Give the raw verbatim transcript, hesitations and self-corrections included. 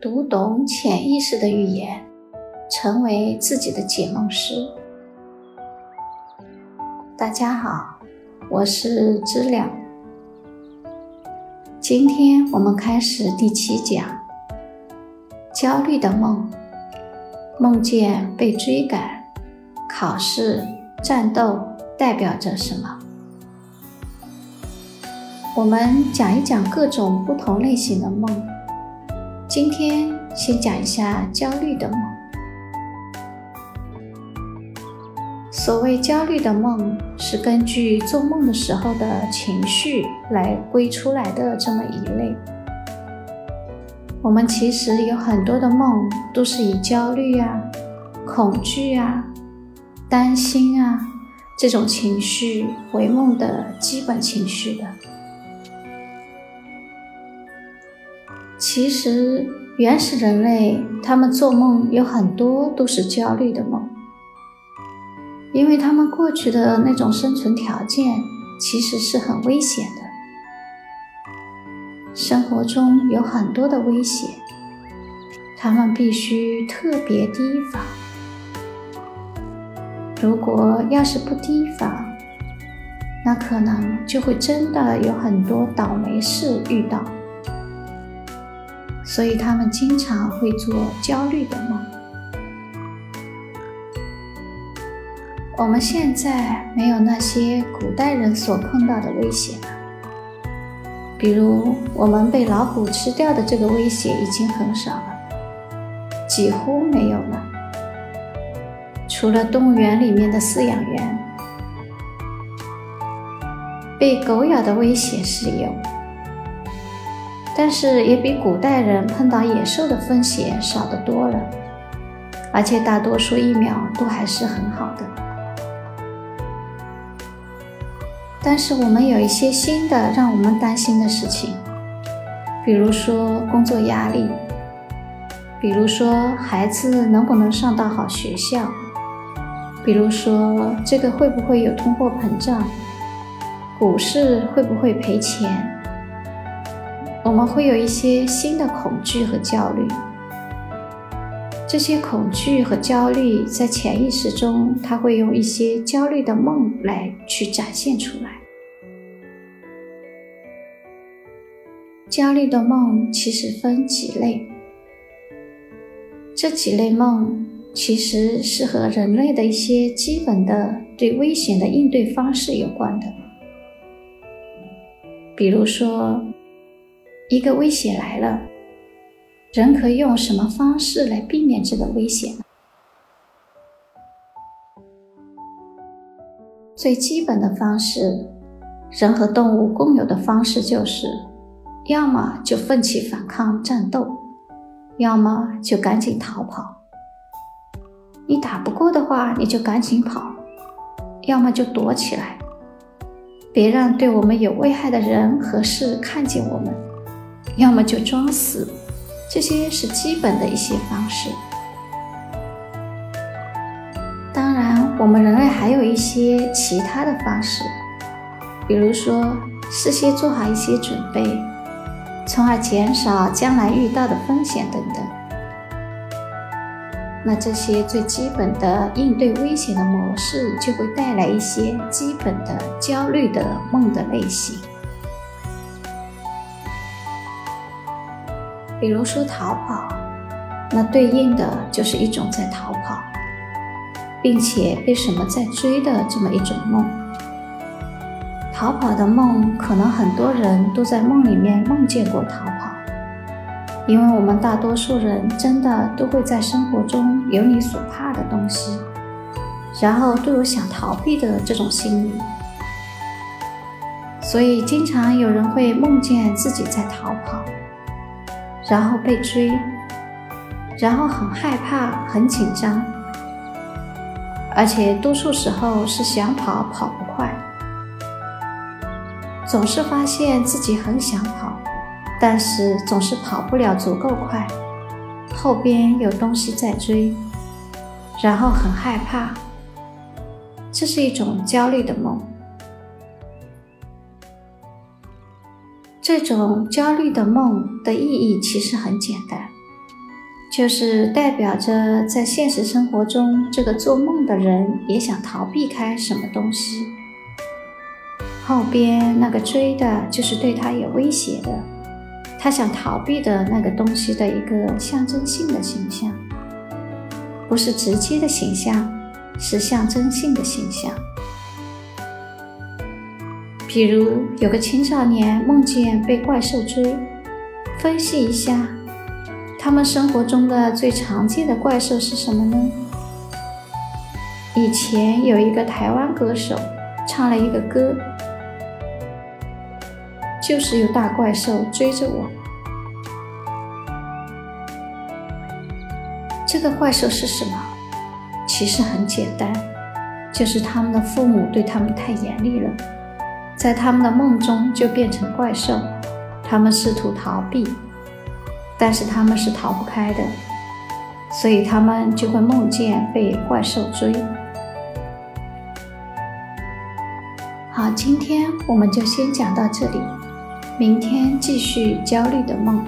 读懂潜意识的语言，成为自己的解梦师。大家好，我是知了。今天我们开始第七讲，焦虑的梦，梦见被追赶，考试，战斗代表着什么？我们讲一讲各种不同类型的梦。今天先讲一下焦虑的梦。所谓焦虑的梦，是根据做梦的时候的情绪来归出来的这么一类。我们其实有很多的梦都是以焦虑啊、恐惧啊、担心啊这种情绪为梦的基本情绪的。其实原始人类他们做梦有很多都是焦虑的梦，因为他们过去的那种生存条件其实是很危险的，生活中有很多的威胁，他们必须特别提防。如果要是不提防，那可能就会真的有很多倒霉事遇到，所以他们经常会做焦虑的梦。我们现在没有那些古代人所碰到的威胁了，比如我们被老虎吃掉的这个威胁已经很少了，几乎没有了，除了动物园里面的饲养员。被狗咬的威胁是有，但是也比古代人碰到野兽的风险少得多了，而且大多数疫苗都还是很好的。但是我们有一些新的让我们担心的事情，比如说工作压力，比如说孩子能不能上到好学校，比如说这个会不会有通货膨胀，股市会不会赔钱，我们会有一些新的恐惧和焦虑。这些恐惧和焦虑在潜意识中，它会用一些焦虑的梦来去展现出来。焦虑的梦其实分几类，这几类梦其实是和人类的一些基本的对危险的应对方式有关的。比如说，一个威胁来了，人可以用什么方式来避免这个危险呢？最基本的方式，人和动物共有的方式就是，要么就奋起反抗战斗，要么就赶紧逃跑。你打不过的话，你就赶紧跑，要么就躲起来，别让对我们有危害的人和事看见我们，要么就装死，这些是基本的一些方式。当然，我们人类还有一些其他的方式，比如说事先做好一些准备，从而减少将来遇到的风险等等。那这些最基本的应对危险的模式，就会带来一些基本的焦虑的梦的类型。比如说逃跑，那对应的就是一种在逃跑，并且被什么在追的这么一种梦。逃跑的梦，可能很多人都在梦里面梦见过逃跑，因为我们大多数人真的都会在生活中有你所怕的东西，然后都有想逃避的这种心理，所以经常有人会梦见自己在逃跑，然后被追，然后很害怕很紧张，而且多数时候是想跑跑不快，总是发现自己很想跑，但是总是跑不了足够快，后边有东西在追，然后很害怕，这是一种焦虑的梦。这种焦虑的梦的意义其实很简单，就是代表着在现实生活中，这个做梦的人也想逃避开什么东西。后边那个追的就是对他有威胁的，他想逃避的那个东西的一个象征性的形象，不是直接的形象，是象征性的形象。比如有个青少年梦见被怪兽追，分析一下他们生活中的最常见的怪兽是什么呢？以前有一个台湾歌手唱了一个歌，就是有大怪兽追着我。这个怪兽是什么？其实很简单，就是他们的父母对他们太严厉了，在他们的梦中就变成怪兽，他们试图逃避，但是他们是逃不开的，所以他们就会梦见被怪兽追。好，今天我们就先讲到这里，明天继续焦虑的梦。